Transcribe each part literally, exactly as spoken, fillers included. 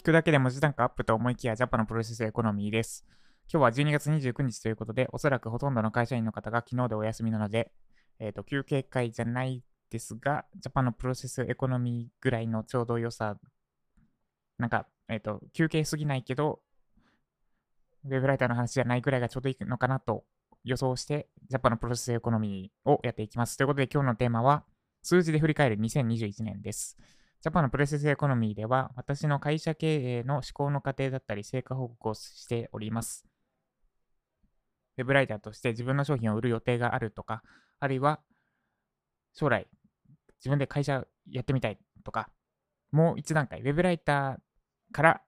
聞くだけで文字単価アップと思いきやジャパのプロセスエコノミーです。今日はじゅうにがつにじゅうくにちということで、おそらくほとんどの会社員の方が昨日でお休みなので、えっと、休憩会じゃないですが、ジャパのプロセスエコノミーぐらいのちょうど良さ、なんか、えっと、休憩すぎないけど、ウェブライターの話じゃないぐらいがちょうどいいのかなと予想して、ジャパのプロセスエコノミーをやっていきます。ということで、今日のテーマは、数字で振り返るにせんにじゅういちねんです。ジャパのプロセスエコノミーでは、私の会社経営の思考の過程だったり、成果報告をしております。ウェブライターとして自分の商品を売る予定があるとか、あるいは将来自分で会社やってみたいとか、もう一段階、ウェブライターから、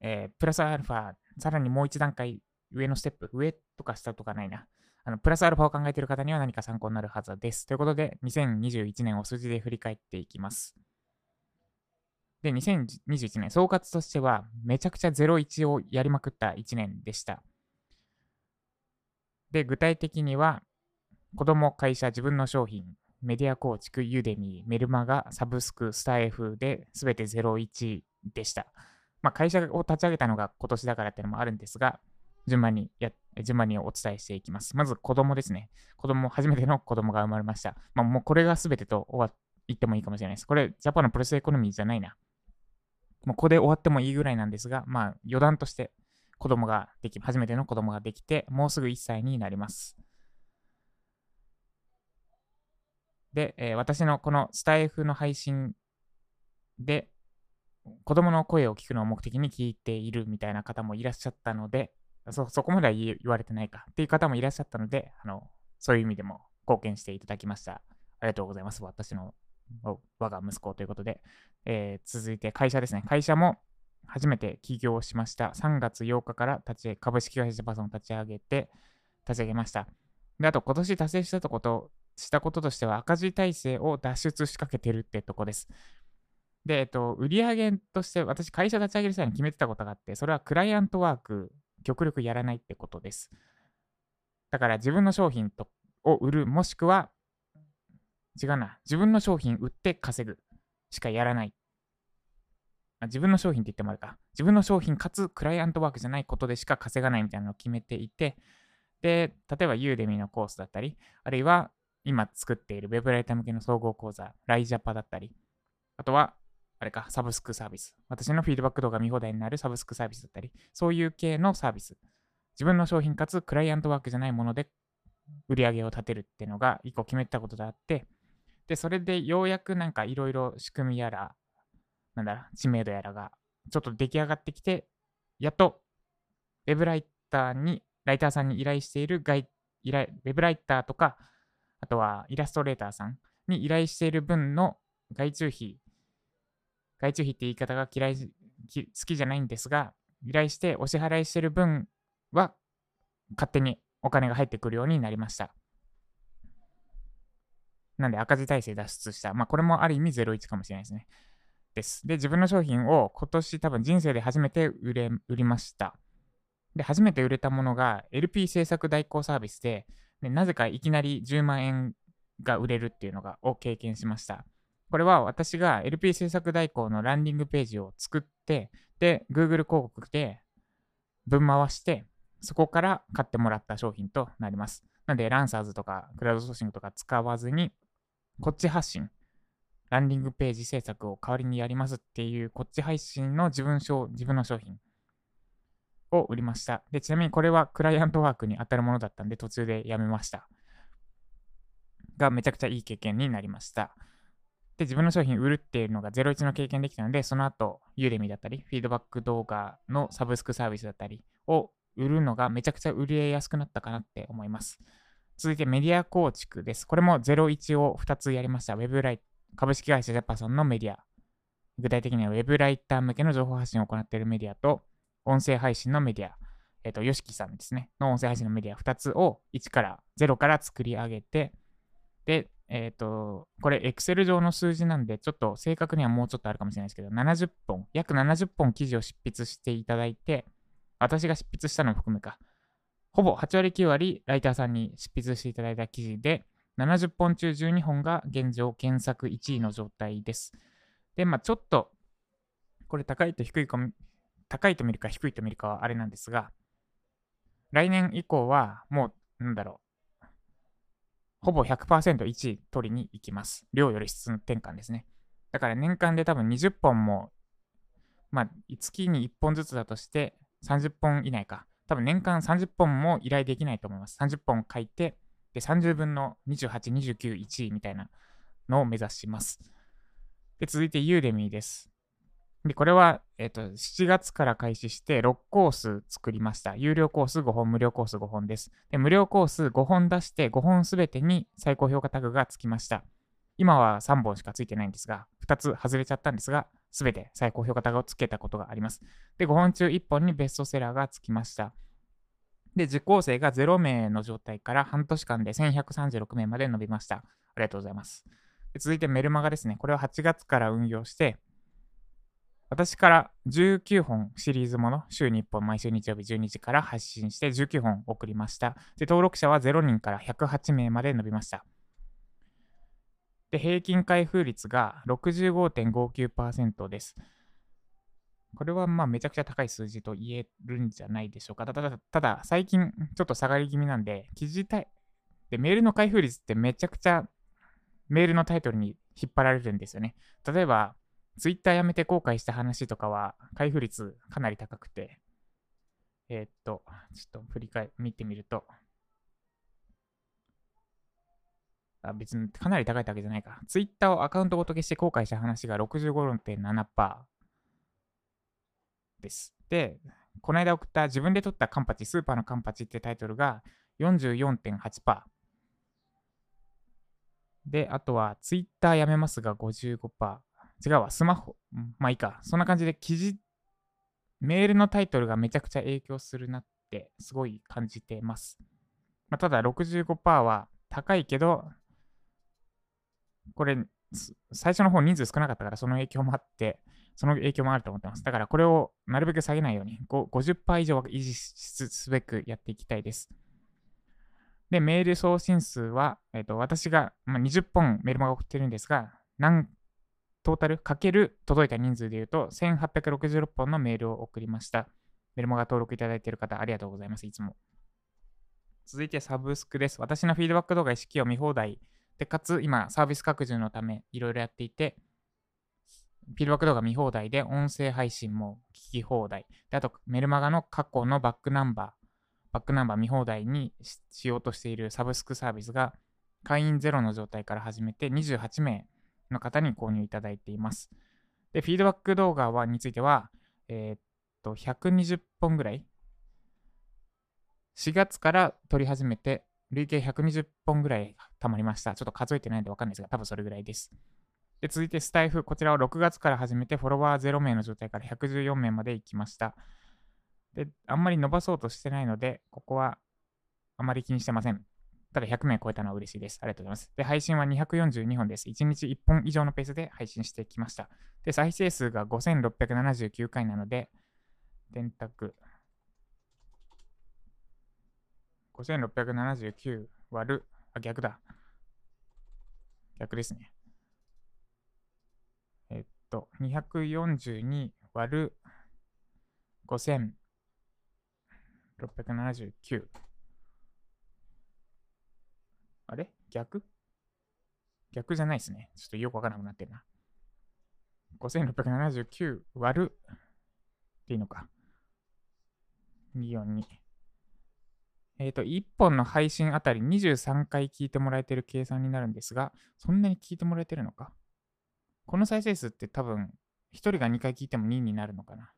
えー、プラスアルファ、さらにもう一段階上のステップ、上とか下とかないな。あのプラスアルファを考えている方には何か参考になるはずです。ということで、にせんにじゅういちねんを数字で振り返っていきます。で、にせんにじゅういちねん、総括としては、めちゃくちゃゼロイチをやりまくったいちねんでした。で、具体的には、子供、会社、自分の商品、メディア構築、Udemy、メルマガ、サブスク、スタイフで、すべてゼロイチでした。まあ、会社を立ち上げたのが今年だからっていうのもあるんですが、順番にや、順番にお伝えしていきます。まず子供ですね。子供、初めての子供が生まれました。まあ、もうこれが全てと終わ言ってもいいかもしれないです。これ、ジャパンのプロセスエコノミーじゃないな。もうここで終わってもいいぐらいなんですが、まあ、余談として子供ができ、初めての子供ができて、もうすぐいっさいになります。で、えー、私のこのスタイフの配信で、子供の声を聞くのを目的に聞いているみたいな方もいらっしゃったので、そ, そこまでは言われてないかっていう方もいらっしゃったので、あの、そういう意味でも貢献していただきました。ありがとうございます。私の我が息子ということで、えー、続いて会社ですね。会社も初めて起業しました。さんがつようかから立ち株式会社ジャパソンを立ち上げて、立ち上げました。で、あと今年達成したこと、したこととしては赤字体制を脱出しかけてるってとこです。で、えっと、売上として私会社立ち上げる際に決めてたことがあって、それはクライアントワーク、極力やらないってことです。だから自分の商品とを売る、もしくは、違うな、自分の商品売って稼ぐしかやらない。あ、自分の商品って言ってもあるか。自分の商品かつクライアントワークじゃないことでしか稼がないみたいなのを決めていて、で、例えば Udemy のコースだったり、あるいは今作っているウェブライター向けの総合講座、ライジャパだったり、あとは、あれか、サブスクサービス。私のフィードバック動画見放題になるサブスクサービスだったり、そういう系のサービス。自分の商品かつクライアントワークじゃないもので売り上げを立てるっていうのが一個決めたことであって、で、それでようやくなんかいろいろ仕組みやら、なんだろう、知名度やらがちょっと出来上がってきて、やっとウェブライターに、ライターさんに依頼している外依頼、ウェブライターとか、あとはイラストレーターさんに依頼している分の外注費、外注費って言い方が嫌い、好きじゃないんですが、依頼してお支払いしてる分は勝手にお金が入ってくるようになりました。なんで赤字体制脱出した。まあこれもある意味ゼロイチかもしれないですね。です。で、自分の商品を今年多分人生で初めて売れ、売りました。で、初めて売れたものが エルピー 制作代行サービスで、で、なぜかいきなりじゅうまんえんが売れるっていうのが、を経験しました。これは私が エルピー 制作代行のランディングページを作って、で、Google 広告で分回して、そこから買ってもらった商品となります。なので、ランサーズとかクラウドソーシングとか使わずに、こっち発信、ランディングページ制作を代わりにやりますっていう、こっち配信の自分商、自分の商品を売りました。で、ちなみにこれはクライアントワークに当たるものだったんで、途中でやめました。が、めちゃくちゃいい経験になりました。で、自分の商品売るっていうのがゼロイチの経験できたので、その後、Udemyだったり、フィードバック動画のサブスクサービスだったりを売るのがめちゃくちゃ売りやすくなったかなって思います。続いてメディア構築です。これもゼロイチをふたつやりました。ウェブライ株式会社ジャパソンのメディア。具体的にはウェブライター向けの情報発信を行っているメディアと、音声配信のメディア。えっと、ヨシキさんですね。の音声配信のメディアふたつをいちから、ゼロから作り上げて、で、えっと、これ、Excel 上の数字なんで、ちょっと正確にはもうちょっとあるかもしれないですけど、ななじゅっぽん、約ななじゅっぽん記事を執筆していただいて、私が執筆したのも含めか、ほぼはちわりきゅうわりライターさんに執筆していただいた記事で、ななじゅっぽん中じゅうにほんが現状検索いちいの状態です。で、まあちょっと、これ高いと低いか、高いと見るか低いと見るかはあれなんですが、来年以降はもう、なんだろう、ほぼ ひゃくパーセント いちい取りに行きます。量より質の転換ですね。だから年間で多分にじゅっぽんも、まあ、月にいっぽんずつだとしてさんじゅっぽん以内か。多分年間さんじゅっぽんも依頼できないと思います。さんじゅっぽん書いて、でさんじゅうぶんのにじゅうはち、にじゅうきゅう、いちいみたいなのを目指します。で続いて Udemy です。でこれは、えっと、しちがつから開始してろくコース作りました。有料コースごほん、無料コースごほんです。で無料コースごほん出してごほんすべてに最高評価タグがつきました。今はさんぼんしかついてないんですが、ふたつ外れちゃったんですが、すべて最高評価タグをつけたことがあります。で、ごほん中いっぽんにベストセラーがつきました。で、受講生がゼロめいの状態から半年間でせんひゃくさんじゅうろくめいまで伸びました。ありがとうございます。で続いてメルマガですね。これをはちがつから運用して、私からじゅうきゅうほんシリーズもの、週にいっぽん毎週日曜日じゅうにじから発信してじゅうきゅうほん送りました。で、登録者はゼロにんからひゃくはちめいまで伸びました。で平均開封率が ろくじゅうごてんごきゅうパーセント です。これはまあめちゃくちゃ高い数字と言えるんじゃないでしょうか。ただ、ただ最近ちょっと下がり気味なんで、記事タイでメールの開封率ってめちゃくちゃメールのタイトルに引っ張られるんですよね。例えば、Twitter やめて後悔した話とかは開封率かなり高くて、えー、っと、ちょっと振り返見てみると、別にかなり高いってわけじゃないか。ツイッターをアカウントごと消して後悔した話が ろくじゅうごてんななパーセント です。で、この間送った自分で取ったカンパチ、スーパーのカンパチってタイトルが よんじゅうよんてんはちパーセント。で、あとはツイッターやめますが ごじゅうごパーセント。違うわ、スマホ。まあいいか。そんな感じで記事、メールのタイトルがめちゃくちゃ影響するなってすごい感じてます。まあ、ただ ろくじゅうごパーセント は高いけど、これ、最初の方人数少なかったから、その影響もあって、その影響もあると思ってます。だから、これをなるべく下げないように、ごじゅっパーセント 以上は維持すべくやっていきたいです。で、メール送信数は、えっと、私がにじゅっぽんメールマガ送ってるんですが、何、トータルかける届いた人数でいうと、せんはっぴゃくろくじゅうろっぽんのメールを送りました。メルマガ登録いただいている方、ありがとうございます、いつも。続いて、サブスクです。私のフィードバック動画や式を見放題。で、かつ、今、サービス拡充のため、いろいろやっていて、フィードバック動画見放題で、音声配信も聞き放題。で、あと、メルマガの過去のバックナンバー、バックナンバー見放題に し, しようとしているサブスクサービスが、会員ゼロの状態から始めて、にじゅうはちめいの方に購入いただいています。で、フィードバック動画はについては、えー、っと、ひゃくにじゅっぽんぐらい。しがつから撮り始めて、累計ひゃくにじゅっぽんぐらいたまりました。ちょっと数えてないんでわかんないですが、多分それぐらいです。で、続いてスタイフ。こちらをろくがつから始めて、フォロワーゼロめいの状態からひゃくじゅうよんめいまで行きました。で、あんまり伸ばそうとしてないので、ここはあまり気にしてません。ただひゃくめい超えたのは嬉しいです。ありがとうございます。で、配信はにひゃくよんじゅうにほんです。いちにちいっぽん以上のペースで配信してきました。で、再生数がごせんろっぴゃくななじゅうきゅうかいなので、電卓。ごせんろっぴゃくななじゅうきゅう割る、あ、逆だ。逆ですね。えっと、にひゃくよんじゅうに割るごせんろっぴゃくななじゅうきゅう。あれ？逆？逆じゃないですね。ちょっとよくわからなくなってるな。ごせんろっぴゃくななじゅうきゅう割るっていいのか。にひゃくよんじゅうに。えっと、いっぽんの配信あたりにじゅうさんかい聞いてもらえてる計算になるんですが、そんなに聞いてもらえてるのか。この再生数って多分、ひとりがにかい聞いてもにになるのかな。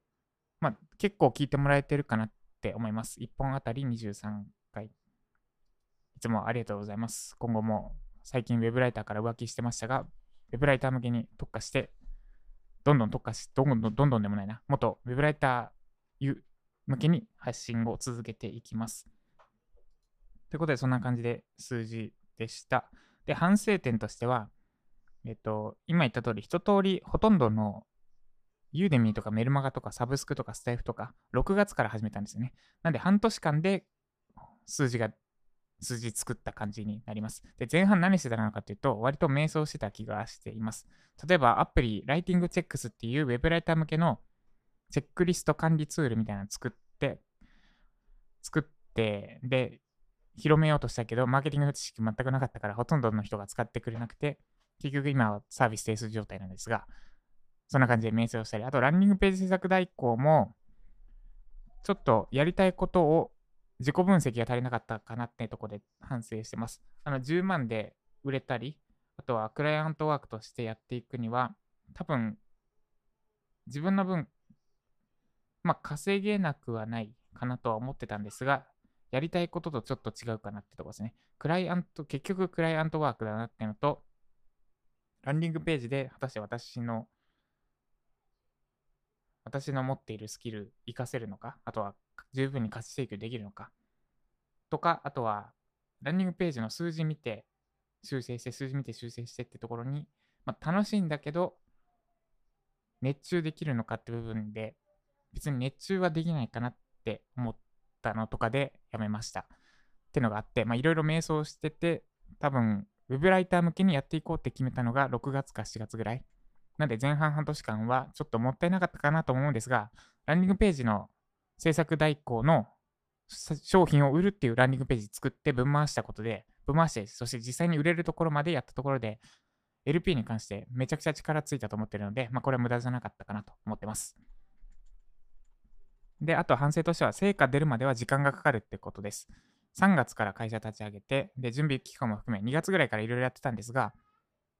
まあ、結構聞いてもらえてるかなって思います。いっぽんあたりにじゅうさんかい。いつもありがとうございます。今後も最近ウェブライターから浮気してましたが、ウェブライター向けに特化して、どんどん特化し、どんどんどんどんでもないな。元ウェブライター向けに発信を続けていきます。ということで、そんな感じで数字でした。で、反省点としては、えっと、今言った通り、一通りほとんどの Udemy とかメルマガとかサブスクとかスタイフとか、ろくがつから始めたんですよね。なんで、半年間で数字が数字作った感じになります。で、前半何してたのかというと、割と迷走してた気がしています。例えばアプリ、ライティングチェックスっていうウェブライター向けのチェックリスト管理ツールみたいなの作って、作って、で、広めようとしたけど、マーケティングの知識全くなかったから、ほとんどの人が使ってくれなくて、結局今はサービス停止状態なんですが、そんな感じで迷走したり、あとランディングページ制作代行も、ちょっとやりたいことを自己分析が足りなかったかなってとこで反省してます。あのじゅうまんで売れたり、あとはクライアントワークとしてやっていくには、多分自分の分、まあ稼げなくはないかなとは思ってたんですが、やりたいこととちょっと違うかなってとこですね。クライアント、結局クライアントワークだなってのと、ランディングページで果たして私の私の持っているスキル活かせるのか、あとは十分に価値提供できるのかとか、あとはランディングページの数字見て修正して数字見て修正してってところに、まあ、楽しいんだけど熱中できるのかって部分で別に熱中はできないかなって思ったのとかでやめましたってのがあって、まあいろいろ迷走してて、多分ウェブライター向けにやっていこうって決めたのがろくがつかしがつぐらいなので、前半半年間はちょっともったいなかったかなと思うんですが、ランディングページの制作代行の商品を売るっていうランディングページ作って分回したことで、分回して、そして実際に売れるところまでやったところで、エルピー に関してめちゃくちゃ力ついたと思ってるので、まあこれは無駄じゃなかったかなと思ってます。で、あと反省としては、成果出るまでは時間がかかるってことです。さんがつから会社立ち上げて、で、準備期間も含めにがつぐらいからいろいろやってたんですが、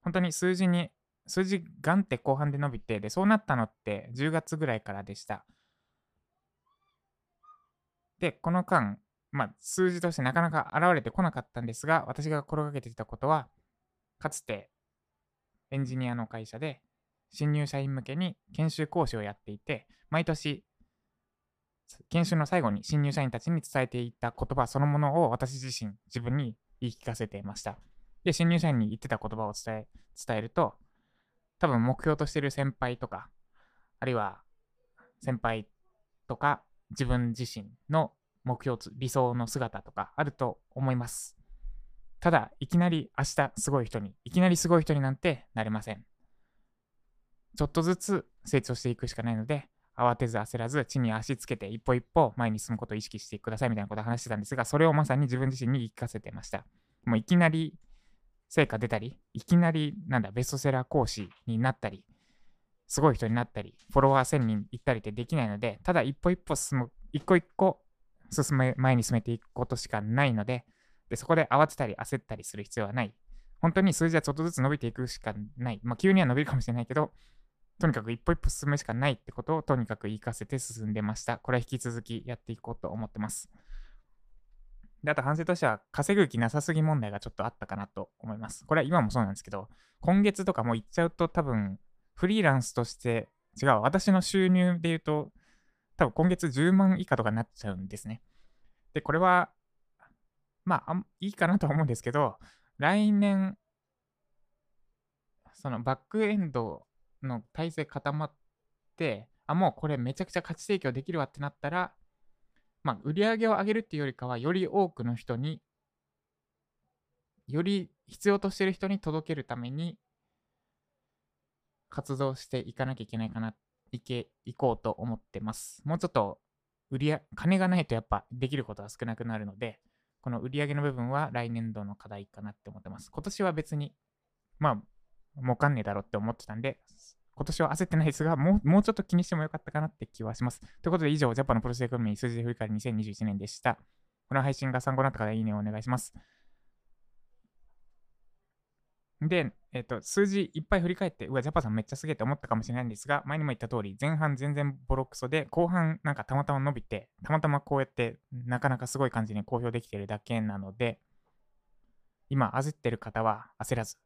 本当に数字に、数字ガンって後半で伸びて、で、そうなったのってじゅうがつぐらいからでした。で、この間、まあ、数字としてなかなか現れてこなかったんですが、私が心がけていたことは、かつてエンジニアの会社で新入社員向けに研修講師をやっていて、毎年研修の最後に新入社員たちに伝えていた言葉そのものを私自身、自分に言い聞かせていました。で、新入社員に言ってた言葉を伝え、伝えると、多分目標としている先輩とか、あるいは先輩とか自分自身の目標、理想の姿とかあると思います。ただ、いきなり明日すごい人に、いきなりすごい人になんてなれません。ちょっとずつ成長していくしかないので、慌てず焦らず地に足つけて一歩一歩前に進むことを意識してくださいみたいなことを話してたんですが、それをまさに自分自身に言い聞かせてました。もういきなり成果出たり、いきなりなんだベストセラー講師になったり、すごい人になったり、フォロワーせんにんいったりってできないので、ただ一歩一歩進む、一個一個進め前に進めていくことしかないので、でそこで慌てたり焦ったりする必要はない。本当に数字はちょっとずつ伸びていくしかない。まあ急には伸びるかもしれないけど、とにかく一歩一歩進むしかないってことをとにかく言い聞かせて進んでました。これは引き続きやっていこうと思ってます。で、あと反省としては、稼ぐ気なさすぎ問題がちょっとあったかなと思います。これは今もそうなんですけど、今月とかもう行っちゃうと多分、フリーランスとして、違う、私の収入で言うと、多分今月じゅうまん以下とかになっちゃうんですね。で、これは、まあ、いいかなとは思うんですけど、来年、そのバックエンドの体制固まって、あ、もうこれめちゃくちゃ価値提供できるわってなったら、まあ、売り上げを上げるっていうよりかは、より多くの人に、より必要としている人に届けるために、活動していかなきゃいけないかな、いけ、いこうと思ってます。もうちょっと、売り上げ、金がないとやっぱできることは少なくなるので、この売り上げの部分は来年度の課題かなって思ってます。今年は別に、まあ、儲かんねえだろうって思ってたんで、今年は焦ってないですが、もう、もうちょっと気にしてもよかったかなって気はします。ということで以上、ジャパンのプロセスエコノミー数字で振り返るにせんにじゅういちねんでした。この配信が参考になった方、いいねをお願いします。で、えっと、数字いっぱい振り返って、うわ、ジャパンさんめっちゃすげえって思ったかもしれないんですが、前にも言った通り、前半全然ボロクソで、後半なんかたまたま伸びて、たまたまこうやって、なかなかすごい感じに公表できているだけなので、今焦ってる方は焦らず。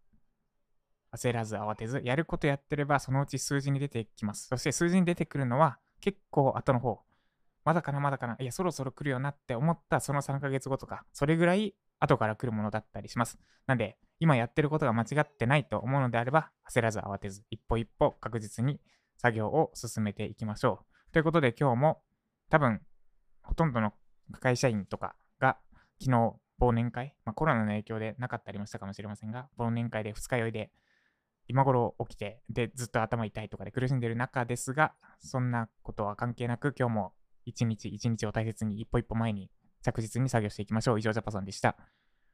焦らず慌てず、やることやってればそのうち数字に出てきます。そして数字に出てくるのは結構後の方、まだかなまだかな、いやそろそろ来るよなって思ったそのさんかげつごとか、それぐらい後から来るものだったりします。なんで今やってることが間違ってないと思うのであれば、焦らず慌てず、一歩一歩確実に作業を進めていきましょう。ということで今日も多分ほとんどの会社員とかが昨日忘年会、まあ、コロナの影響でなかったりもしたかもしれませんが、忘年会で二日酔いで今頃起きて、でずっと頭痛いとかで苦しんでる中ですが、そんなことは関係なく今日も一日一日を大切に一歩一歩前に着実に作業していきましょう。以上、ジャパさんでした。